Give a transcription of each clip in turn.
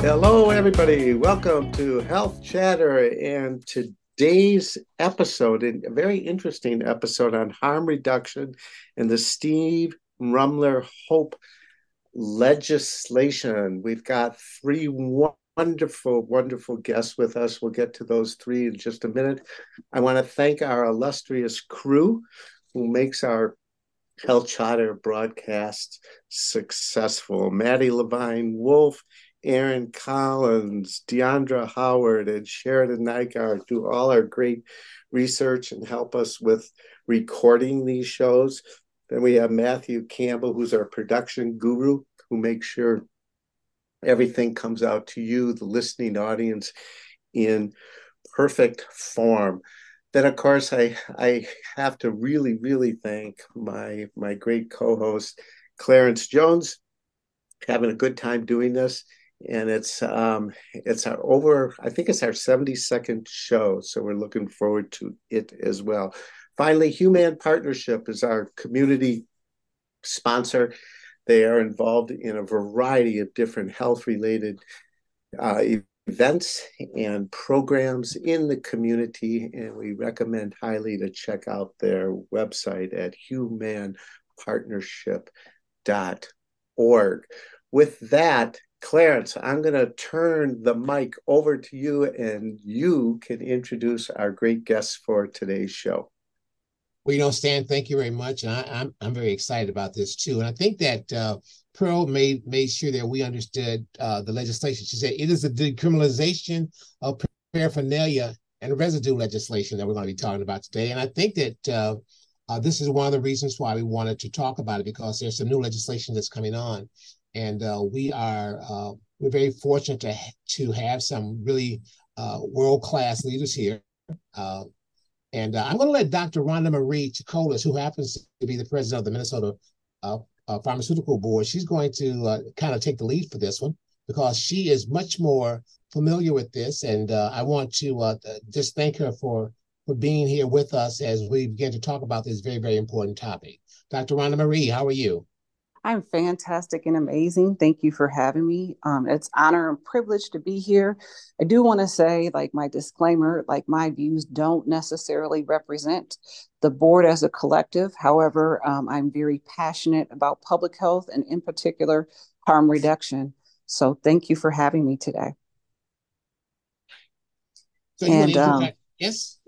Hello, everybody. Welcome to Health Chatter, and today's episode, a very interesting episode on harm reduction and the Steve Rummler Hope legislation. We've got three wonderful guests with us. We'll get to those three in just a minute. I want to thank our illustrious crew who makes our Health Chatter broadcast successful. Maddie Levine Wolf, Aaron Collins, Deandra Howard, and Sheridan Nygaard do all our great research and help us with recording these shows. Then we have Matthew Campbell, who's our production guru, who makes sure everything comes out to you, the listening audience, in perfect form. Then, of course, I have to really thank my great co-host, Clarence Jones. Having a good time doing this. And it's our I think it's our 72nd show. So we're looking forward to it as well. Finally, Human Partnership is our community sponsor. They are involved in a variety of different health-related events and programs in the community. And we recommend highly to check out their website at humanpartnership.org. With that, Clarence, I'm going to turn the mic over to you, and you can introduce our great guests for today's show. Well, you know, Stan, thank you very much. And I'm very excited about this, too. And I think that Pearl made sure that we understood the legislation. She said it is the decriminalization of paraphernalia and residue legislation that we're going to be talking about today. And I think that this is one of the reasons why we wanted to talk about it, because there's some new legislation that's coming on. And we're very fortunate to have some really world-class leaders here. And I'm going to let Dr. Rhonda Marie Chakolis, who happens to be the president of the Minnesota Pharmaceutical Board, she's going to kind of take the lead for this one, because she is much more familiar with this. And I want to just thank her for being here with us as we begin to talk about this very, very important topic. Dr. Rhonda Marie, how are you? I'm fantastic and amazing. Thank you for having me. It's honor and privilege to be here. I do want to say, like my disclaimer, like my views don't necessarily represent the board as a collective. However, I'm very passionate about public health and in particular harm reduction. So thank you for having me today. So Yes.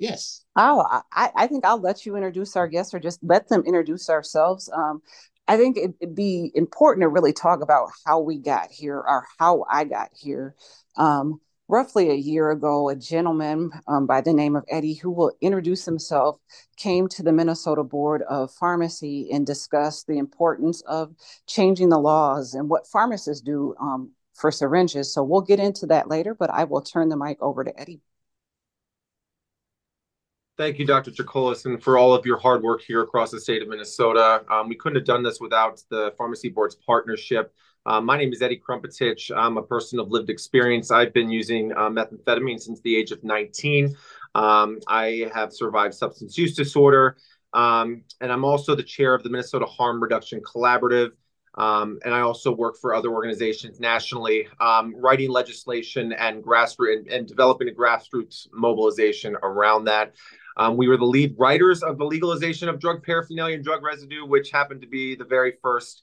Oh, I think I'll let you introduce our guests, or just let them introduce ourselves. I think it'd be important to really talk about how we got here, or how I got here. Roughly a year ago, a gentleman by the name of Eddie, who will introduce himself, came to the Minnesota Board of Pharmacy and discussed the importance of changing the laws and what pharmacists do for syringes. So we'll get into that later, but I will turn the mic over to Eddie. Thank you, Dr. Chakolis, and for all of your hard work here across the state of Minnesota. We couldn't have done this without the Pharmacy Board's partnership. My name is Eddie Krumpotich. I'm a person of lived experience. I've been using methamphetamine since the age of 19. I have survived substance use disorder, and I'm also the chair of the Minnesota Harm Reduction Collaborative. And I also work for other organizations nationally, writing legislation and grassroots and developing a grassroots mobilization around that. We were the lead writers of the legalization of drug paraphernalia and drug residue, which happened to be the very first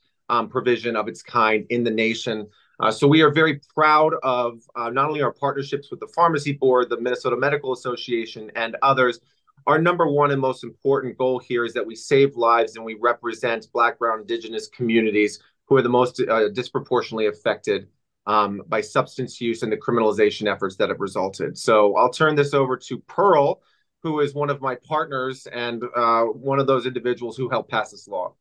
provision of its kind in the nation. So we are very proud of not only our partnerships with the Pharmacy Board, the Minnesota Medical Association, and others. Our number one and most important goal here is that we save lives and we represent Black, Brown, Indigenous communities who are the most disproportionately affected by substance use and the criminalization efforts that have resulted. So I'll turn this over to Pearl, who is one of my partners and one of those individuals who helped pass this law.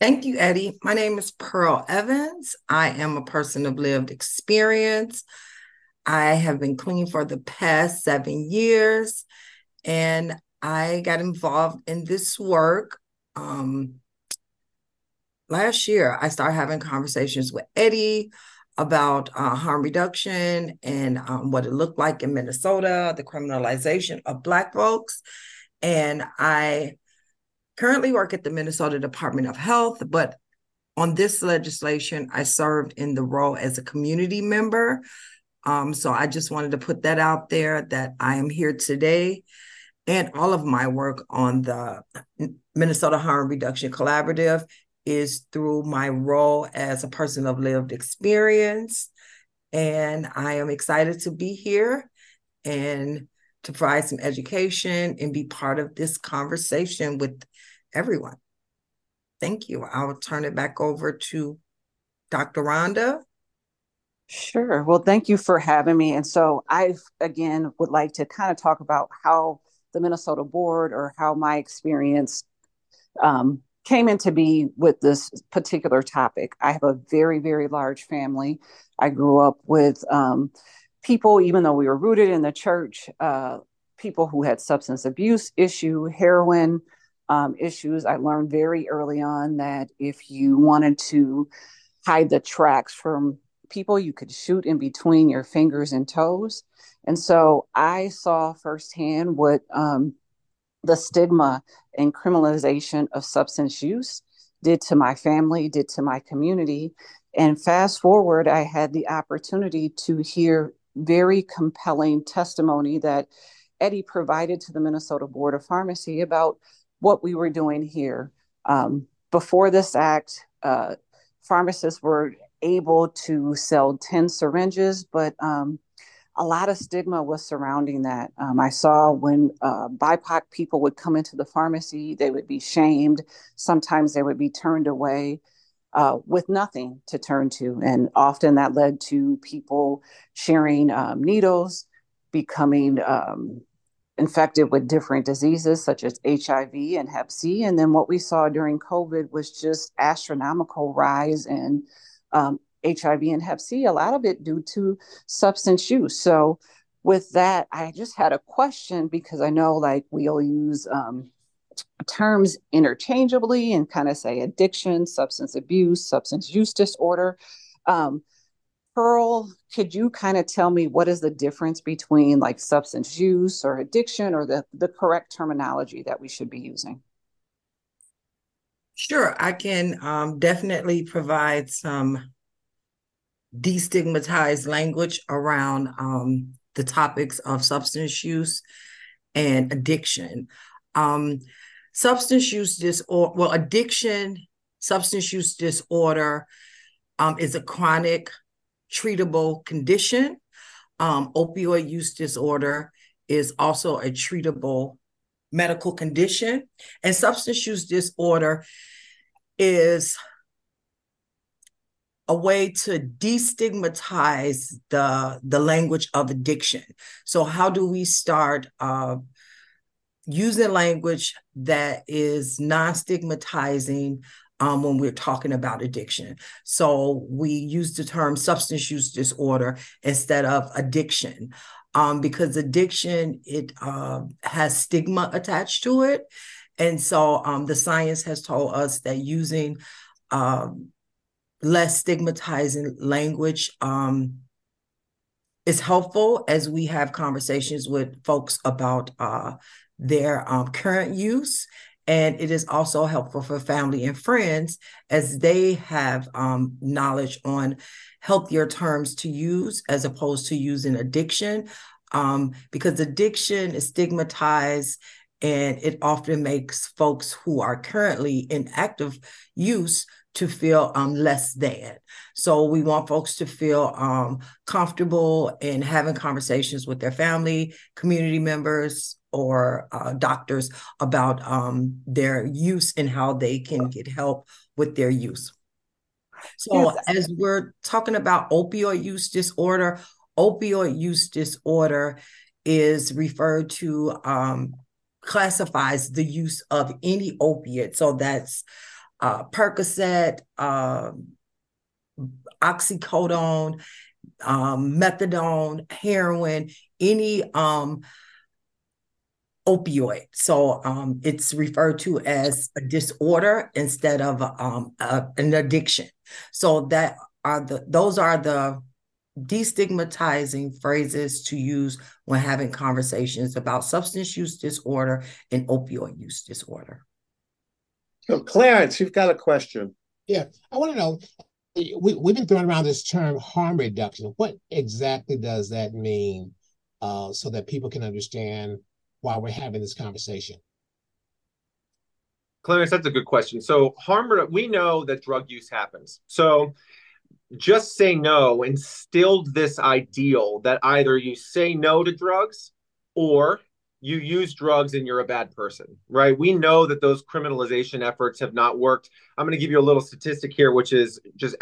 Thank you, Eddie. My name is Pearl Evans. I am a person of lived experience. I have been clean for the past 7 years, and I got involved in this work. Last year, I started having conversations with Eddie about harm reduction and what it looked like in Minnesota, the criminalization of Black folks. And I currently work at the Minnesota Department of Health, but on this legislation, I served in the role as a community member. So I just wanted to put that out there that I am here today. And all of my work on the Minnesota Harm Reduction Collaborative is through my role as a person of lived experience. And I am excited to be here and to provide some education and be part of this conversation with everyone. Thank you. I'll turn it back over to Dr. Rhonda. Sure. Well, thank you for having me. And so I, again, would like to kind of talk about how the Minnesota board or how my experience came into being with this particular topic. I have a very, very large family. I grew up with people, even though we were rooted in the church, people who had substance abuse issue, heroin issues. I learned very early on that if you wanted to hide the tracks from people, you could shoot in between your fingers and toes. And so I saw firsthand what the stigma and criminalization of substance use did to my family, did to my community. And fast forward, I had the opportunity to hear very compelling testimony that Eddie provided to the Minnesota Board of Pharmacy about what we were doing here. Before this act, pharmacists were able to sell 10 syringes, but a lot of stigma was surrounding that. I saw when BIPOC people would come into the pharmacy, they would be shamed. Sometimes they would be turned away with nothing to turn to. And often that led to people sharing needles, becoming infected with different diseases such as HIV and Hep C. And then what we saw during COVID was just astronomical rise in HIV and Hep C, a lot of it due to substance use. So with that, I just had a question because I know like we'll use terms interchangeably and kind of say addiction, substance abuse, substance use disorder. Pearl, could you kind of tell me what is the difference between like substance use or addiction or the correct terminology that we should be using? Sure, I can definitely provide some destigmatized language around the topics of substance use and addiction. Substance use disorder, well, addiction, substance use disorder is a chronic treatable condition. Opioid use disorder is also a treatable medical condition. And substance use disorder is a way to destigmatize the language of addiction. So how do we start using language that is non-stigmatizing when we're talking about addiction? So we use the term substance use disorder instead of addiction. Because addiction, it has stigma attached to it. And so the science has told us that using less stigmatizing language is helpful as we have conversations with folks about their current use. And it is also helpful for family and friends as they have knowledge on healthier terms to use as opposed to using addiction, because addiction is stigmatized and it often makes folks who are currently in active use to feel less than. So we want folks to feel comfortable in having conversations with their family, community members, or doctors about their use and how they can get help with their use. So as we're talking about opioid use disorder is referred to, classifies the use of any opiate. So that's Percocet, oxycodone, methadone, heroin, any opioid. So it's referred to as a disorder instead of an addiction. So that are those are the destigmatizing phrases to use when having conversations about substance use disorder and opioid use disorder. So Clarence, you've got a question. Yeah, I want to know, we've been throwing around this term harm reduction. What exactly does that mean, so that people can understand why we're having this conversation? Clarence, that's a good question. So we know that drug use happens. So just say no instilled this ideal that either you say no to drugs or you use drugs and you're a bad person, right? We know that those criminalization efforts have not worked. I'm going to give you a little statistic here, which is just,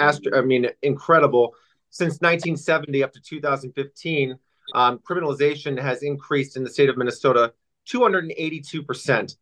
incredible. Since 1970 up to 2015, criminalization has increased in the state of Minnesota 282%.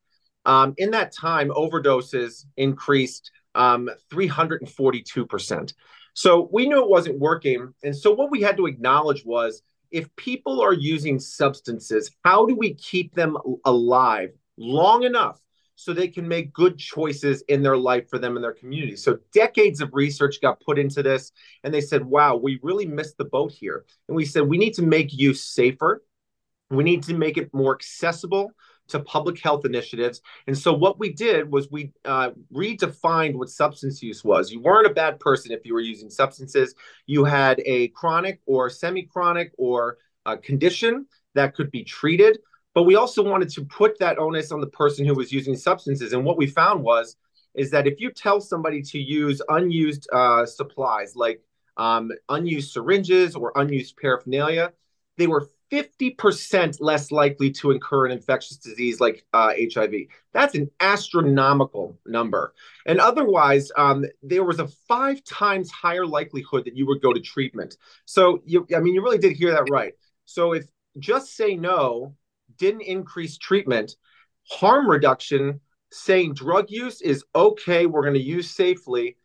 In that time, overdoses increased 342%. So we knew it wasn't working. And so what we had to acknowledge was, if people are using substances, how do we keep them alive long enough so they can make good choices in their life for them and their community? So decades of research got put into this, and they said, wow, we really missed the boat here. And we said, we need to make use safer. We need to make it more accessible to public health initiatives. And so what we did was we redefined what substance use was. You weren't a bad person if you were using substances. You had a chronic or semi-chronic or a condition that could be treated. But we also wanted to put that onus on the person who was using substances. And what we found is that if you tell somebody to use unused supplies, like unused syringes or unused paraphernalia, they were 50% less likely to incur an infectious disease like HIV. That's an astronomical number. And otherwise, there was a 5 times higher likelihood that you would go to treatment. So, you really did hear that right. So if just say no didn't increase treatment, harm reduction, saying drug use is okay, we're going to use safely,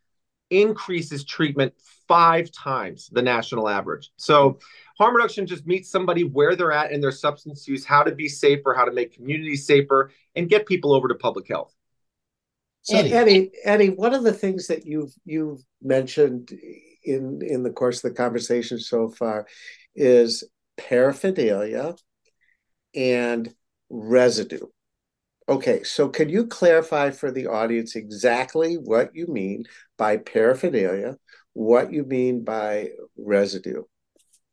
increases treatment 5 times the national average. So harm reduction just meets somebody where they're at in their substance use, how to be safer, how to make communities safer, and get people over to public health. So Eddie, one of the things that you've mentioned in the course of the conversation so far is paraphernalia and residue. Okay, so can you clarify for the audience exactly what you mean by paraphernalia, what you mean by residue?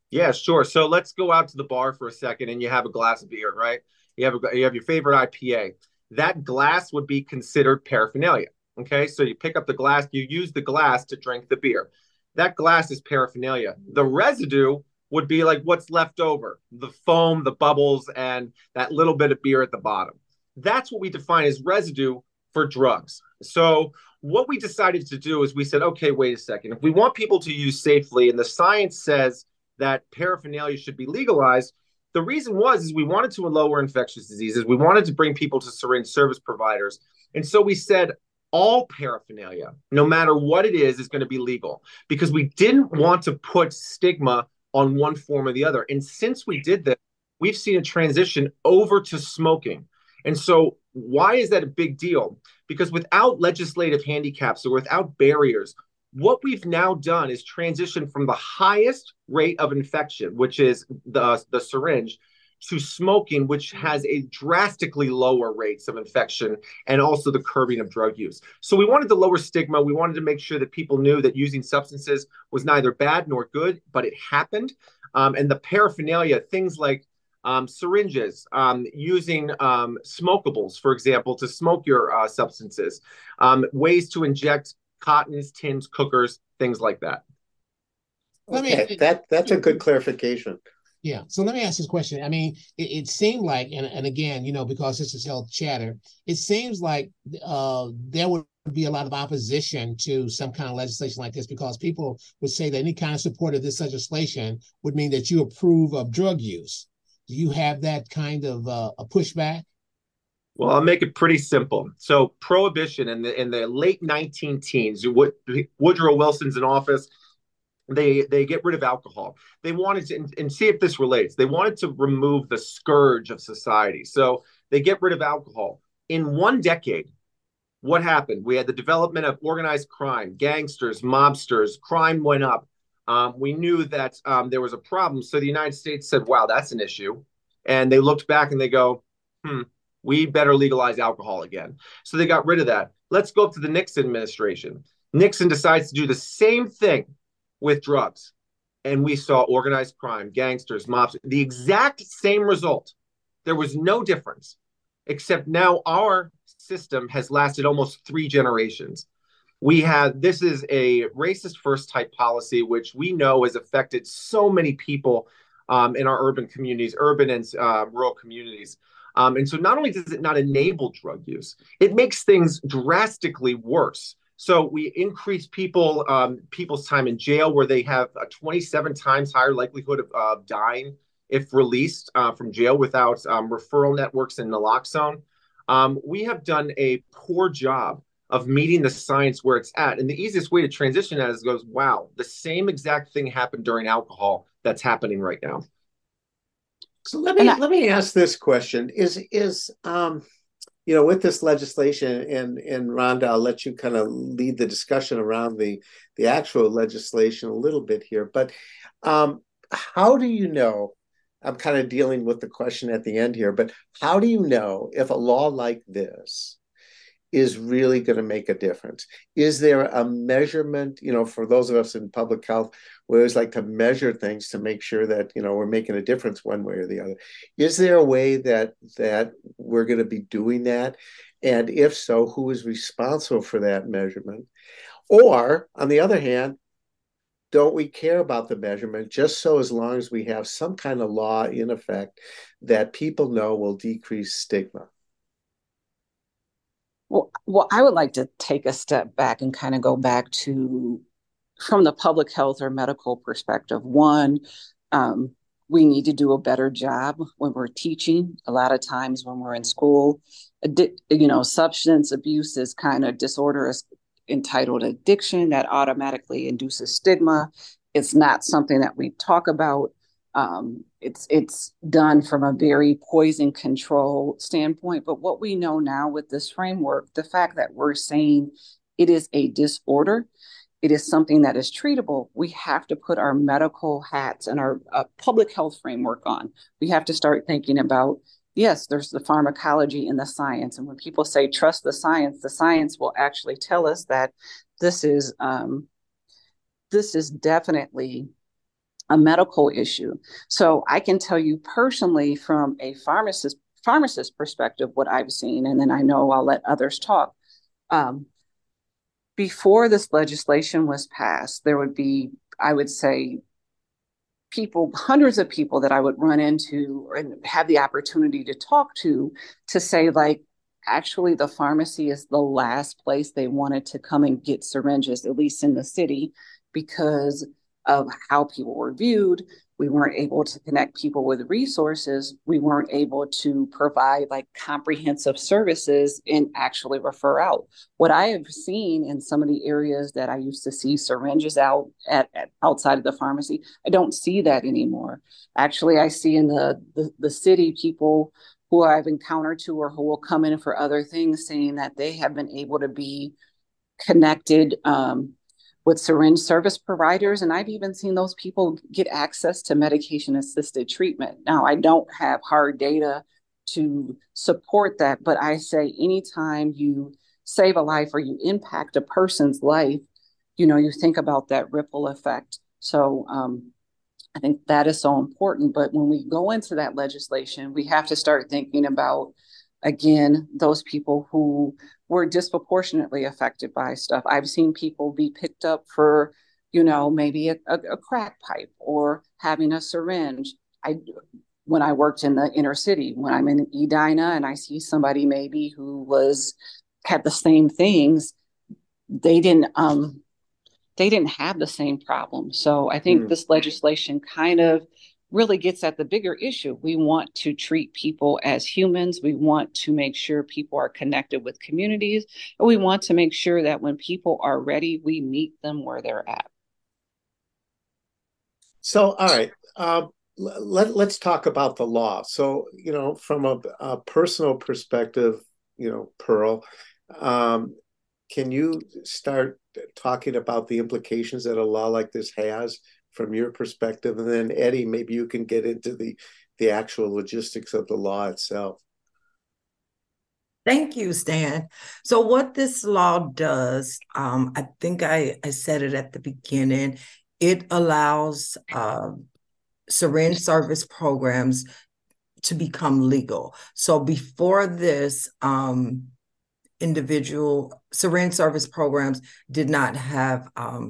Yeah, sure. So let's go out to the bar for a second and you have a glass of beer, right? You have your favorite IPA. That glass would be considered paraphernalia, okay? So you pick up the glass, you use the glass to drink the beer. That glass is paraphernalia. The residue would be like what's left over, the foam, the bubbles, and that little bit of beer at the bottom. That's what we define as residue for drugs. So what we decided to do is we said, okay, wait a second. If we want people to use safely and the science says that paraphernalia should be legalized, the reason is we wanted to lower infectious diseases. We wanted to bring people to syringe service providers. And so we said all paraphernalia, no matter what it is going to be legal, because we didn't want to put stigma on one form or the other. And since we did that, we've seen a transition over to smoking. And so why is that a big deal? Because without legislative handicaps or without barriers, what we've now done is transition from the highest rate of infection, which is the syringe, to smoking, which has a drastically lower rates of infection and also the curbing of drug use. So we wanted to lower stigma. We wanted to make sure that people knew that using substances was neither bad nor good, but it happened. And the paraphernalia, things like syringes, using smokables, for example, to smoke your substances, ways to inject cottons, tins, cookers, things like that. Okay, that's a good clarification. Yeah. So let me ask this question. I mean, it seemed like, and again, because this is health chatter, it seems like there would be a lot of opposition to some kind of legislation like this, because people would say that any kind of support of this legislation would mean that you approve of drug use. Do you have that kind of a pushback? Well, I'll make it pretty simple. So prohibition in the late 1910s, Woodrow Wilson's in office, they get rid of alcohol. They wanted to, and see if this relates, they wanted to remove the scourge of society. So they get rid of alcohol. In 1 decade, what happened? We had the development of organized crime, gangsters, mobsters, crime went up. We knew that there was a problem. So the United States said, wow, that's an issue. And they looked back and they go, we better legalize alcohol again. So they got rid of that. Let's go up to the Nixon administration. Nixon decides to do the same thing with drugs. And we saw organized crime, gangsters, mobs, the exact same result. There was no difference, except now our system has lasted almost 3 generations. This is a racist first type policy, which we know has affected so many people in our urban communities, urban and rural communities. And so not only does it not enable drug use, it makes things drastically worse. So we increase people's time in jail, where they have a 27 times higher likelihood of dying if released from jail without referral networks and naloxone. We have done a poor job of meeting the science where it's at. And the easiest way to transition that is goes, wow, the same exact thing happened during alcohol that's happening right now. So let me ask this question. You know, with this legislation, and Rhonda, I'll let you kind of lead the discussion around the actual legislation a little bit here. But how do you know, I'm kind of dealing with the question at the end here, but how do you know if a law like this is really going to make a difference? Is there a measurement, you know, for those of us in public health, we always like to measure things to make sure that, you know, we're making a difference one way or the other. Is there a way that we're going to be doing that? And if so, who is responsible for that measurement? Or on the other hand, don't we care about the measurement just so as long as we have some kind of law in effect that people know will decrease stigma? Well, I would like to take a step back and kind of go back to, from the public health or medical perspective. One, we need to do a better job when we're teaching. A lot of times when we're in school, you know, substance abuse is kind of disorder is entitled addiction. That automatically induces stigma. It's not something that we talk about. It's done from a very poison control standpoint. But what we know now with this framework, the fact that we're saying it is a disorder, it is something that is treatable, we have to put our medical hats and our public health framework on. We have to start thinking about, yes, there's the pharmacology and the science. And when people say trust the science will actually tell us that this is definitely a medical issue. So I can tell you personally from a pharmacist perspective, what I've seen, and then I know I'll let others talk. Before this legislation was passed, there would be, I would say, people, hundreds of people that I would run into and have the opportunity to talk to say, like, actually the pharmacy is the last place they wanted to come and get syringes, at least in the city, because of how people were viewed. We weren't able to connect people with resources. We weren't able to provide like comprehensive services and actually refer out. What I have seen in some of the areas that I used to see syringes out at outside of the pharmacy, I don't see that anymore. Actually, I see in the city people who I've encountered to or who will come in for other things saying that they have been able to be connected with syringe service providers. And I've even seen those people get access to medication-assisted treatment. Now, I don't have hard data to support that, but I say anytime you save a life or you impact a person's life, you know, you think about that ripple effect. So I think that is so important. But when we go into that legislation, we have to start thinking about, again, those people who were disproportionately affected by stuff. I've seen people be picked up for, you know, maybe a crack pipe or having a syringe. When I worked in the inner city, when I'm in Edina and I see somebody maybe who had the same things, they didn't have the same problem. So I think this legislation kind of really gets at the bigger issue. We want to treat people as humans. We want to make sure people are connected with communities. And we want to make sure that when people are ready, we meet them where they're at. So, all right, let's talk about the law. So, you know, from a personal perspective, you know, Pearl, can you start talking about the implications that a law like this has from your perspective? And then Eddie, maybe you can get into the actual logistics of the law itself. Thank you, Stan. So what this law does, I think I said it at the beginning, it allows syringe service programs to become legal. So before this, individual syringe service programs did not have a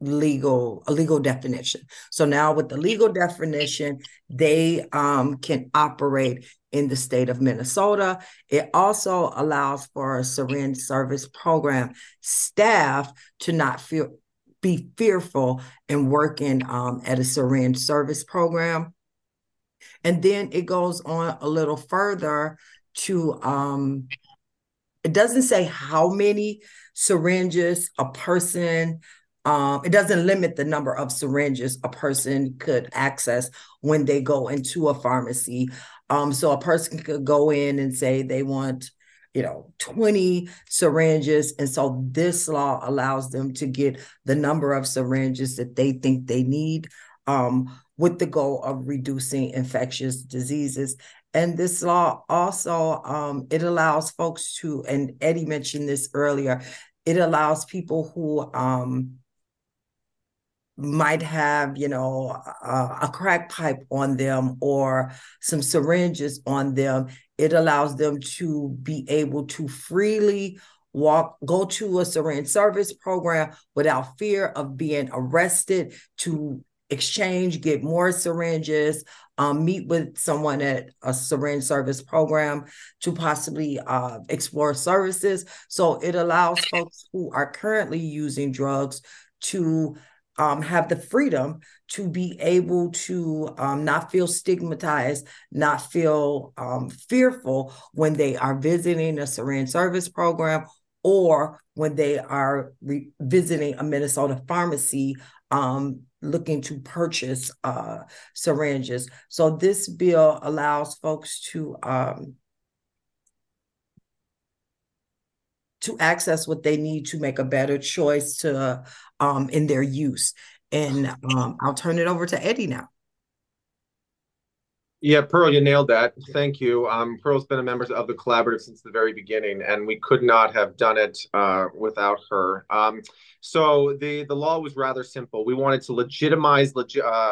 legal definition. So now with the legal definition, they can operate in the state of Minnesota. It also allows for a syringe service program staff to not be fearful in working at a syringe service program. And then it goes on a little further to, it doesn't say how many syringes a person, it doesn't limit the number of syringes a person could access when they go into a pharmacy. So a person could go in and say they want, 20 syringes. And so this law allows them to get the number of syringes that they think they need, with the goal of reducing infectious diseases. And this law also, it allows folks to, and Eddie mentioned this earlier, it allows people who might have, a crack pipe on them or some syringes on them. It allows them to be able to freely go to a syringe service program without fear of being arrested, to exchange, get more syringes, meet with someone at a syringe service program to possibly explore services. So it allows folks who are currently using drugs to have the freedom to be able to not feel stigmatized, not feel fearful when they are visiting a syringe service program or when they are visiting a Minnesota pharmacy looking to purchase syringes. So this bill allows folks to access what they need to make a better choice to in their use. And I'll turn it over to Eddie now. Yeah, Pearl, you nailed that. Thank you. Pearl's been a member of the collaborative since the very beginning, and we could not have done it without her. So the law was rather simple. We wanted to legitimize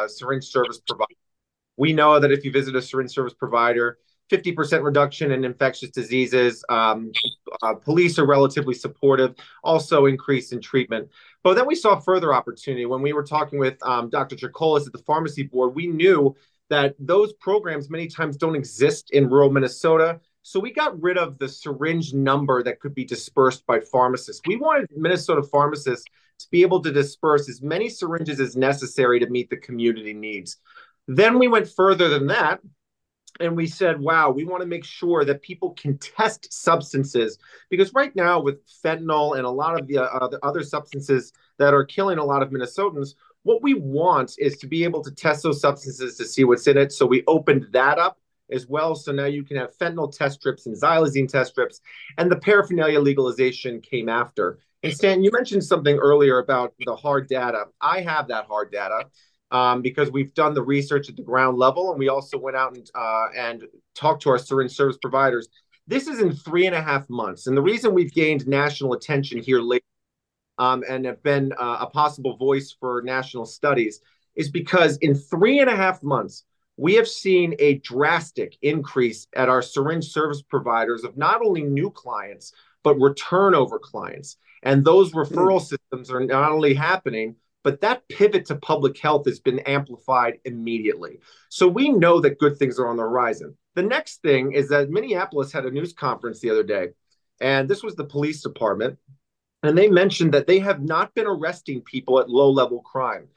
syringe service providers. We know that if you visit a syringe service provider, 50% reduction in infectious diseases. Police are relatively supportive, also increase in treatment. But then we saw further opportunity. When we were talking with Dr. Chakolis at the pharmacy board, we knew that those programs many times don't exist in rural Minnesota. So we got rid of the syringe number that could be dispersed by pharmacists. We wanted Minnesota pharmacists to be able to disperse as many syringes as necessary to meet the community needs. Then we went further than that, and we said, wow, we want to make sure that people can test substances, because right now with fentanyl and a lot of the other substances that are killing a lot of Minnesotans, what we want is to be able to test those substances to see what's in it. So we opened that up as well. So now you can have fentanyl test strips and xylazine test strips, and the paraphernalia legalization came after. And Stan, you mentioned something earlier about the hard data. I have that hard data because we've done the research at the ground level, and we also went out and talked to our syringe service providers. This is in 3.5 months. And the reason we've gained national attention here lately and have been a possible voice for national studies is because in 3.5 months, we have seen a drastic increase at our syringe service providers of not only new clients, but return over clients. And those referral systems are not only happening, but that pivot to public health has been amplified immediately. So we know that good things are on the horizon. The next thing is that Minneapolis had a news conference the other day, and this was the police department. And they mentioned that they have not been arresting people at low-level crime.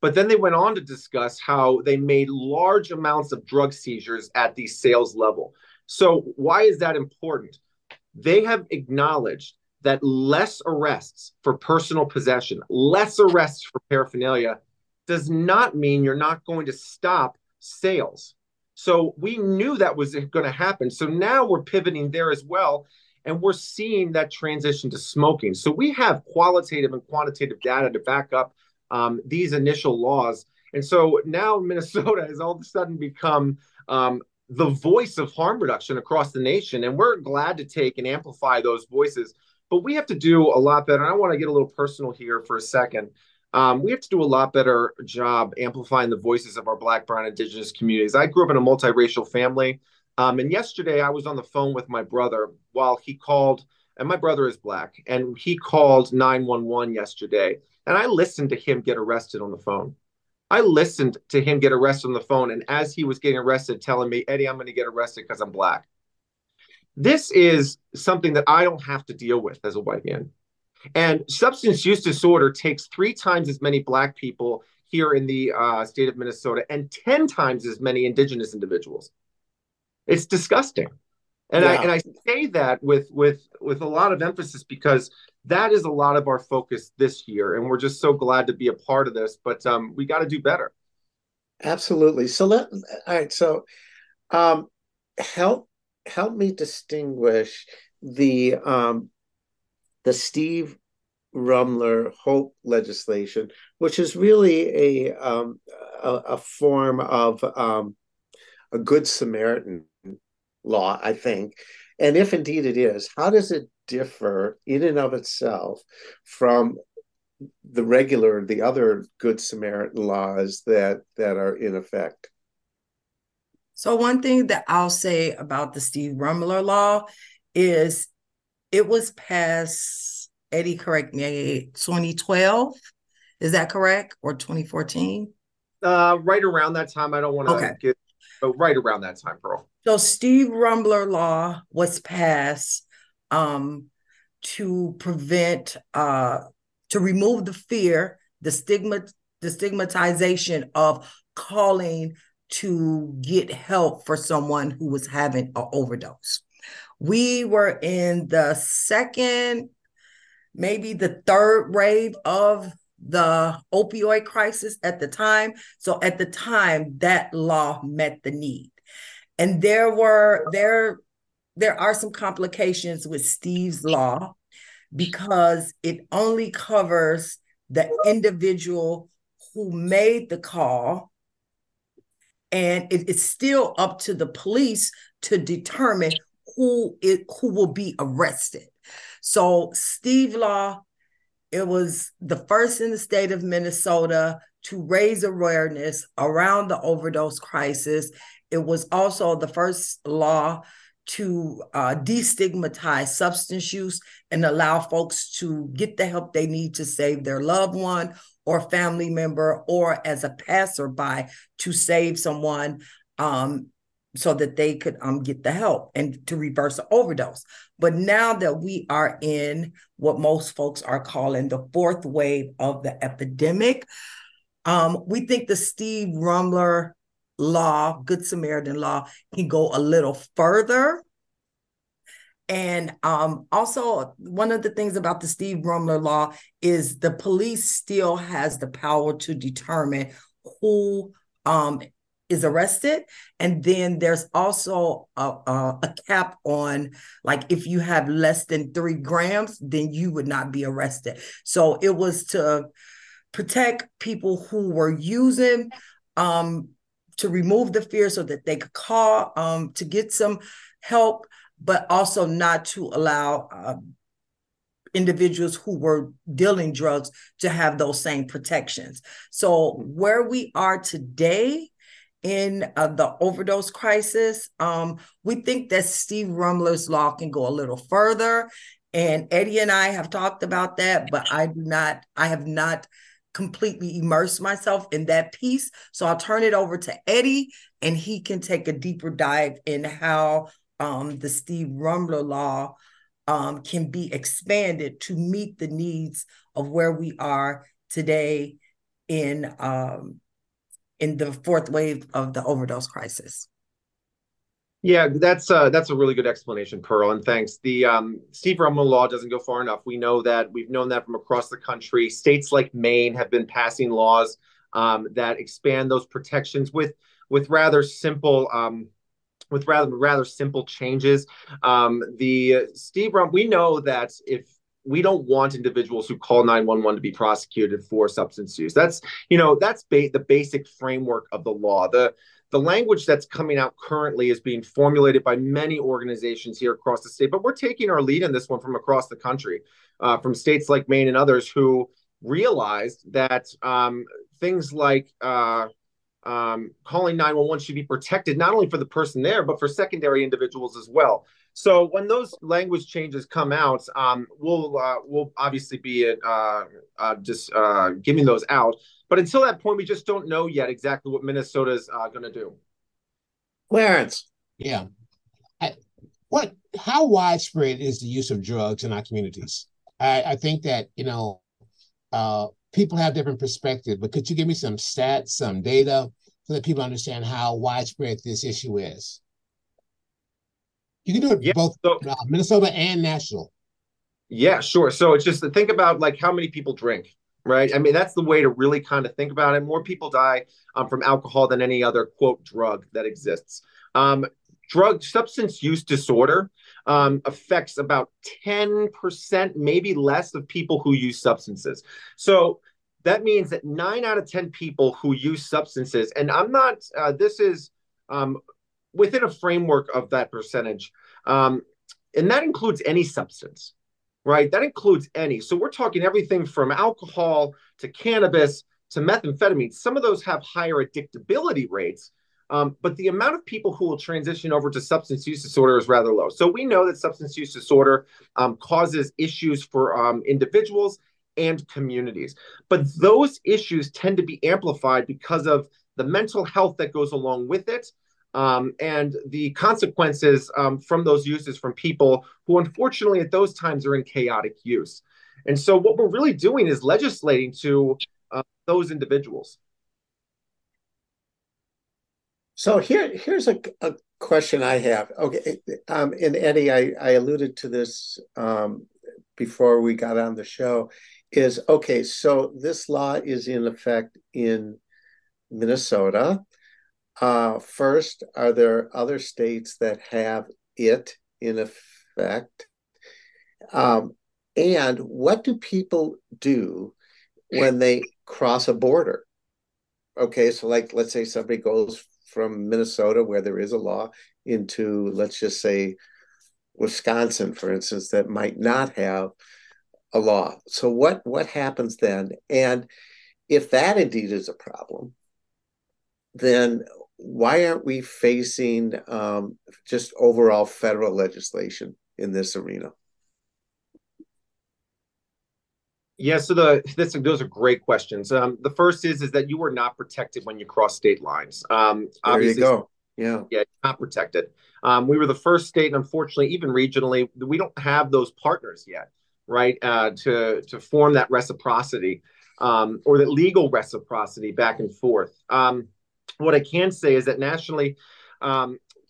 But then they went on to discuss how they made large amounts of drug seizures at the sales level. So why is that important? They have acknowledged that less arrests for personal possession, less arrests for paraphernalia, does not mean you're not going to stop sales. So we knew that was going to happen. So now we're pivoting there as well. And we're seeing that transition to smoking. So we have qualitative and quantitative data to back up these initial laws. And so now Minnesota has all of a sudden become the voice of harm reduction across the nation. And we're glad to take and amplify those voices, but we have to do a lot better. And I want to get a little personal here for a second. We have to do a lot better job amplifying the voices of our Black, Brown, Indigenous communities. I grew up in a multiracial family. And yesterday I was on the phone with my brother while he called, and my brother is Black, and he called 911 yesterday. And I listened to him get arrested on the phone. I listened to him get arrested on the phone. And as he was getting arrested, telling me, Eddie, I'm going to get arrested because I'm Black. This is something that I don't have to deal with as a white man. And substance use disorder takes 3 times as many Black people here in the state of Minnesota and 10 times as many Indigenous individuals. It's disgusting. And, I say that with a lot of emphasis, because that is a lot of our focus this year. And we're just so glad to be a part of this, but we got to do better. Absolutely. So help me distinguish the Steve Rummler Hope legislation, which is really a form of a Good Samaritan law, I think. And if indeed it is, how does it differ in and of itself from the regular, the other Good Samaritan laws that are in effect? So one thing that I'll say about the Steve Rummler law is it was passed, Eddie, correct me, 2012, is that correct? Or 2014? Right around that time. I don't want to get, but right around that time, Pearl. So Steve Rummler law was passed to prevent, to remove the fear, the stigma, the stigmatization of calling to get help for someone who was having an overdose. We were in the second, maybe the third wave of the opioid crisis at the time. So at the time, that law met the need. And there are some complications with Steve's law, because it only covers the individual who made the call. And it's still up to the police to determine who will be arrested. So Steve law, it was the first in the state of Minnesota to raise awareness around the overdose crisis. It was also the first law to destigmatize substance use and allow folks to get the help they need to save their loved one or family member, or as a passerby to save someone so that they could get the help and to reverse the overdose. But now that we are in what most folks are calling the fourth wave of the epidemic, we think the Steve Rummler law, Good Samaritan law, can go a little further. And also, one of the things about the Steve Rummler law is the police still has the power to determine who is arrested. And then there's also a cap on, like, if you have less than 3 grams, then you would not be arrested. So it was to protect people who were using, to remove the fear so that they could call to get some help, but also not to allow individuals who were dealing drugs to have those same protections. So where we are today in the overdose crisis, we think that Steve Rummler's law can go a little further. And Eddie and I have talked about that, but I have not completely immerse myself in that piece. So I'll turn it over to Eddie, and he can take a deeper dive in how the Steve Rummler law can be expanded to meet the needs of where we are today in the fourth wave of the overdose crisis. Yeah, that's a really good explanation, Pearl, and thanks. The Steve Rummler law doesn't go far enough. We know that. We've known that from across the country. States like Maine have been passing laws that expand those protections with rather simple changes. The Steve Rummler, we know that if we don't want individuals who call 911 to be prosecuted for substance use. That's, you know, that's the basic framework of the law. The language that's coming out currently is being formulated by many organizations here across the state, but we're taking our lead in this one from across the country, from states like Maine and others who realized that things like calling 911 should be protected, not only for the person there, but for secondary individuals as well. So when those language changes come out, we'll obviously be just giving those out. But until that point, we just don't know yet exactly what Minnesota is going to do. Clarence. Yeah. How widespread is the use of drugs in our communities? I think that, you know, people have different perspectives, but could you give me some stats, some data, so that people understand how widespread this issue is? You can do it both Minnesota and national. Yeah, sure. So it's just to think about like how many people drink, right? I mean, that's the way to really kind of think about it. More people die from alcohol than any other, quote, drug that exists. Drug substance use disorder affects about 10%, maybe less, of people who use substances. So that means that 9 out of 10 people who use substances, and I'm not, this is... within a framework of that percentage. And that includes any substance, right? That includes any. So we're talking everything from alcohol to cannabis to methamphetamine. Some of those have higher addictability rates, but the amount of people who will transition over to substance use disorder is rather low. So we know that substance use disorder causes issues for individuals and communities. But those issues tend to be amplified because of the mental health that goes along with it, and the consequences from those uses from people who, unfortunately, at those times are in chaotic use. And so what we're really doing is legislating to those individuals. So here's a question I have. Okay, and Eddie, I alluded to this before we got on the show, is, okay, so this law is in effect in Minnesota. First, are there other states that have it in effect? And what do people do when they cross a border? Okay, so like, let's say somebody goes from Minnesota, where there is a law, into, let's just say, Wisconsin, for instance, that might not have a law. So what happens then? And if that indeed is a problem, then why aren't we facing just overall federal legislation in this arena? Yeah, so those are great questions. The first is that you are not protected when you cross state lines. There you go. Yeah, not protected. We were the first state, and unfortunately, even regionally, we don't have those partners yet, right? To form that reciprocity or that legal reciprocity back and forth. What I can say is that nationally,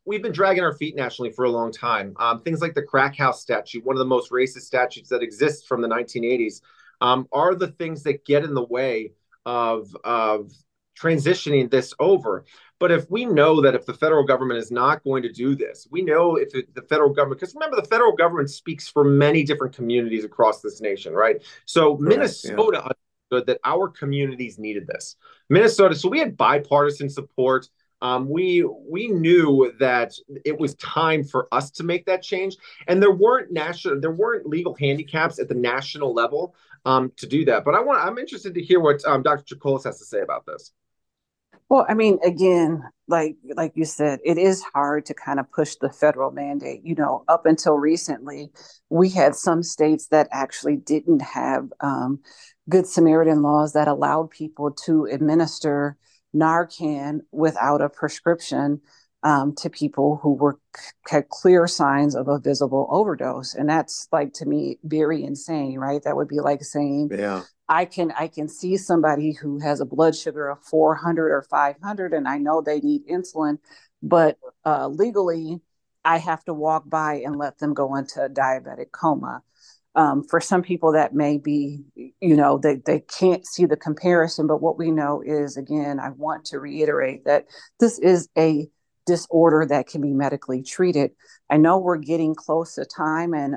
we've been dragging our feet nationally for a long time. Things like the crack house statute, one of the most racist statutes that exists from the 1980s, are the things that get in the way of transitioning this over. But if we know that if the federal government is not going to do this, we know if the federal government, because remember, the federal government speaks for many different communities across this nation, right? So correct, Minnesota that our communities needed this. Minnesota, so we had bipartisan support. We knew that it was time for us to make that change, and there weren't legal handicaps at the national level to do that. But I'm interested to hear what Dr. Chakolis has to say about this. Well, I mean, again, like you said, it is hard to kind of push the federal mandate. You know, up until recently, we had some states that actually didn't have Good Samaritan laws that allowed people to administer Narcan without a prescription to people who had clear signs of a visible overdose. And that's, like, to me, very insane, right? That would be like saying, I can see somebody who has a blood sugar of 400 or 500, and I know they need insulin, but legally I have to walk by and let them go into a diabetic coma. For some people that may be, you know, they can't see the comparison. But what we know is, again, I want to reiterate that this is a disorder that can be medically treated. I know we're getting close to time, and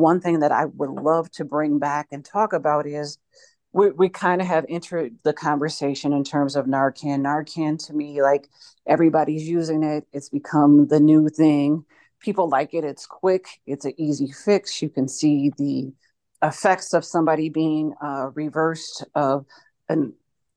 one thing that I would love to bring back and talk about is we kind of have entered the conversation in terms of Narcan. Narcan, to me, like, everybody's using it. It's become the new thing. People like it. It's quick. It's an easy fix. You can see the effects of somebody being reversed of an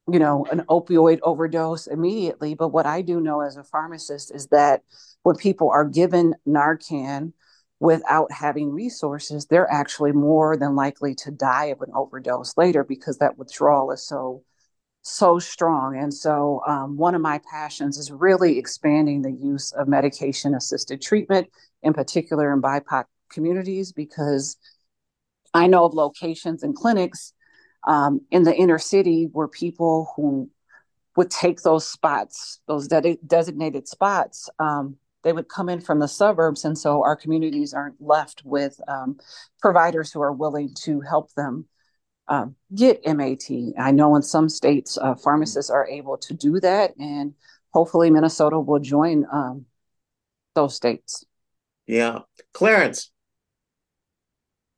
opioid overdose immediately. But what I do know as a pharmacist is that when people are given Narcan without having resources, they're actually more than likely to die of an overdose later because that withdrawal is so strong. And so one of my passions is really expanding the use of medication-assisted treatment, in particular in BIPOC communities, because I know of locations and clinics in the inner city where people who would take those spots, those designated spots, they would come in from the suburbs. And so our communities aren't left with providers who are willing to help them get MAT. I know in some states, pharmacists are able to do that. And hopefully Minnesota will join those states. Yeah. Clarence.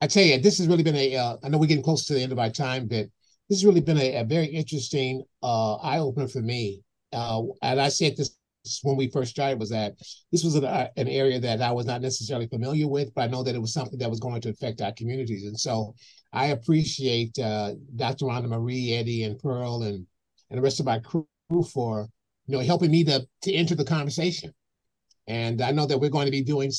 I tell you, this has really been I know we're getting close to the end of our time, but this has really been a very interesting eye-opener for me. And I said this when we first started, was that this was an area that I was not necessarily familiar with, but I know that it was something that was going to affect our communities. And so I appreciate Dr. Rhonda Marie, Eddie, and Pearl, and the rest of my crew for helping me to enter the conversation. And I know that we're going to be doing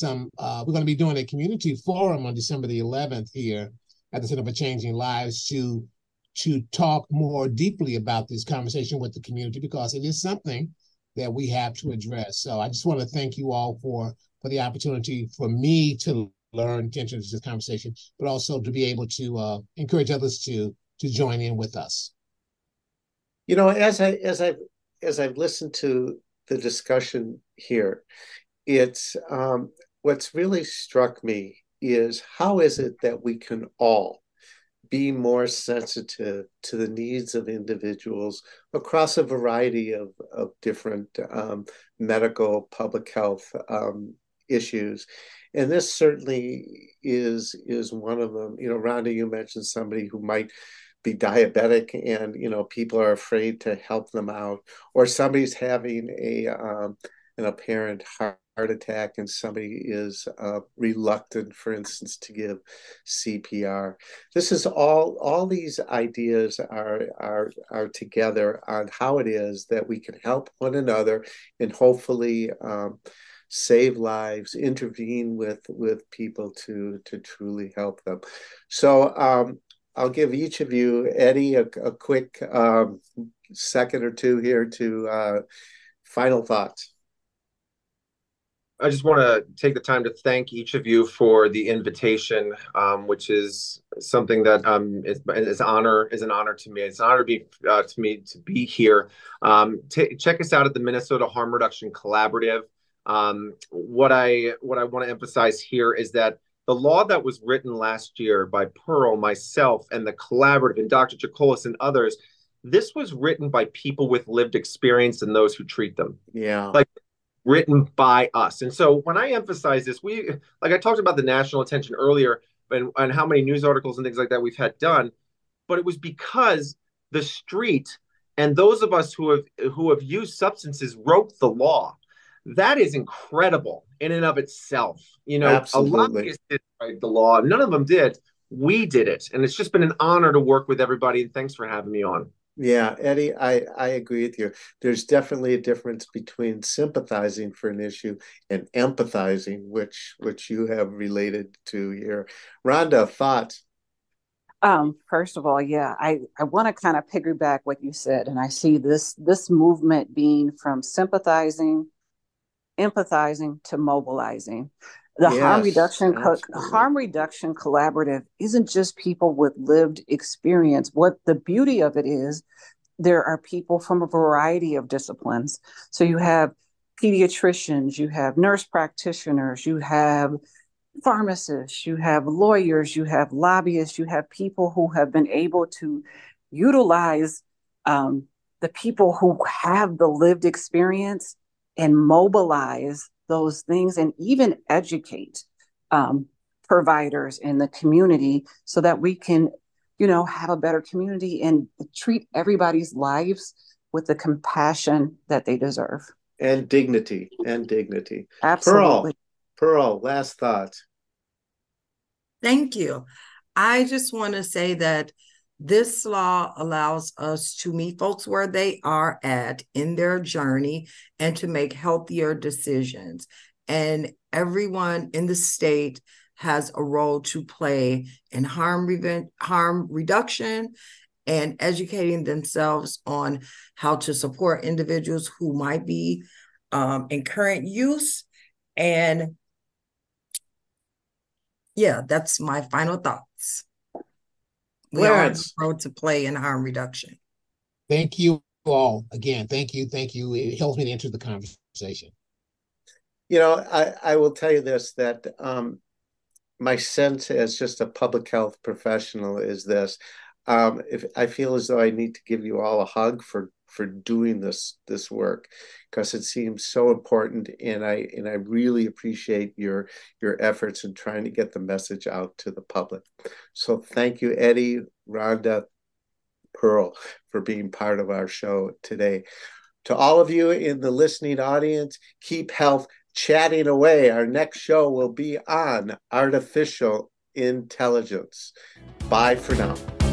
a community forum on December the 11th here at the Center for Changing Lives to talk more deeply about this conversation with the community, because it is something that we have to address. So I just want to thank you all for the opportunity for me to learn, to enter this conversation, but also to be able to encourage others to join in with us. As I've listened to the discussion here, it's what's really struck me is how is it that we can all be more sensitive to the needs of individuals across a variety of different medical, public health issues. And this certainly is one of them. Rhonda, you mentioned somebody who might be diabetic and, people are afraid to help them out, or somebody's having an apparent heart attack and somebody is reluctant, for instance, to give CPR. This is all these ideas are together on how it is that we can help one another and hopefully save lives, intervene with people to truly help them. So, I'll give each of you, Eddie, a quick second or two here to final thoughts. I just want to take the time to thank each of you for the invitation, which is something that is an honor to me. It's an honor to be here. Check us out at the Minnesota Harm Reduction Collaborative. What I want to emphasize here is that the law that was written last year by Pearl, myself, and the collaborative, and Dr. Chakolis and others, this was written by people with lived experience and those who treat them. Yeah. Like, written by us. And so when I emphasize this, I talked about the national attention earlier and how many news articles and things like that we've had done, but it was because the street and those of us who have used substances wrote the law. That is incredible in and of itself. Absolutely. A lot of us didn't write the law. None of them did. We did it. And it's just been an honor to work with everybody. And thanks for having me on. Yeah, Eddie, I agree with you. There's definitely a difference between sympathizing for an issue and empathizing, which you have related to here. Rhonda, thoughts? First of all, I want to kind of piggyback what you said. And I see this movement being from sympathizing, empathizing to mobilizing. The Harm Reduction Collaborative isn't just people with lived experience. What the beauty of it is, there are people from a variety of disciplines. So you have pediatricians, you have nurse practitioners, you have pharmacists, you have lawyers, you have lobbyists, you have people who have been able to utilize the people who have the lived experience and mobilize those things and even educate providers in the community so that we can, you know, have a better community and treat everybody's lives with the compassion that they deserve. And dignity, and dignity. Absolutely. Pearl, last thought. Thank you. I just want to say that this law allows us to meet folks where they are at in their journey and to make healthier decisions. And everyone in the state has a role to play in harm reduction and educating themselves on how to support individuals who might be in current use. And yeah, that's my final thoughts. We are on the road to play in harm reduction. Thank you all. Again, thank you. Thank you. It helps me to enter the conversation. You know, I will tell you this, that my sense as just a public health professional is this. If I feel as though I need to give you all a hug for doing this work, because it seems so important, and I really appreciate your efforts in trying to get the message out to the public. So thank you, Eddie, Rhonda, Pearl, for being part of our show today. To all of you in the listening audience, keep health chatting away. Our next show will be on artificial intelligence. Bye for now.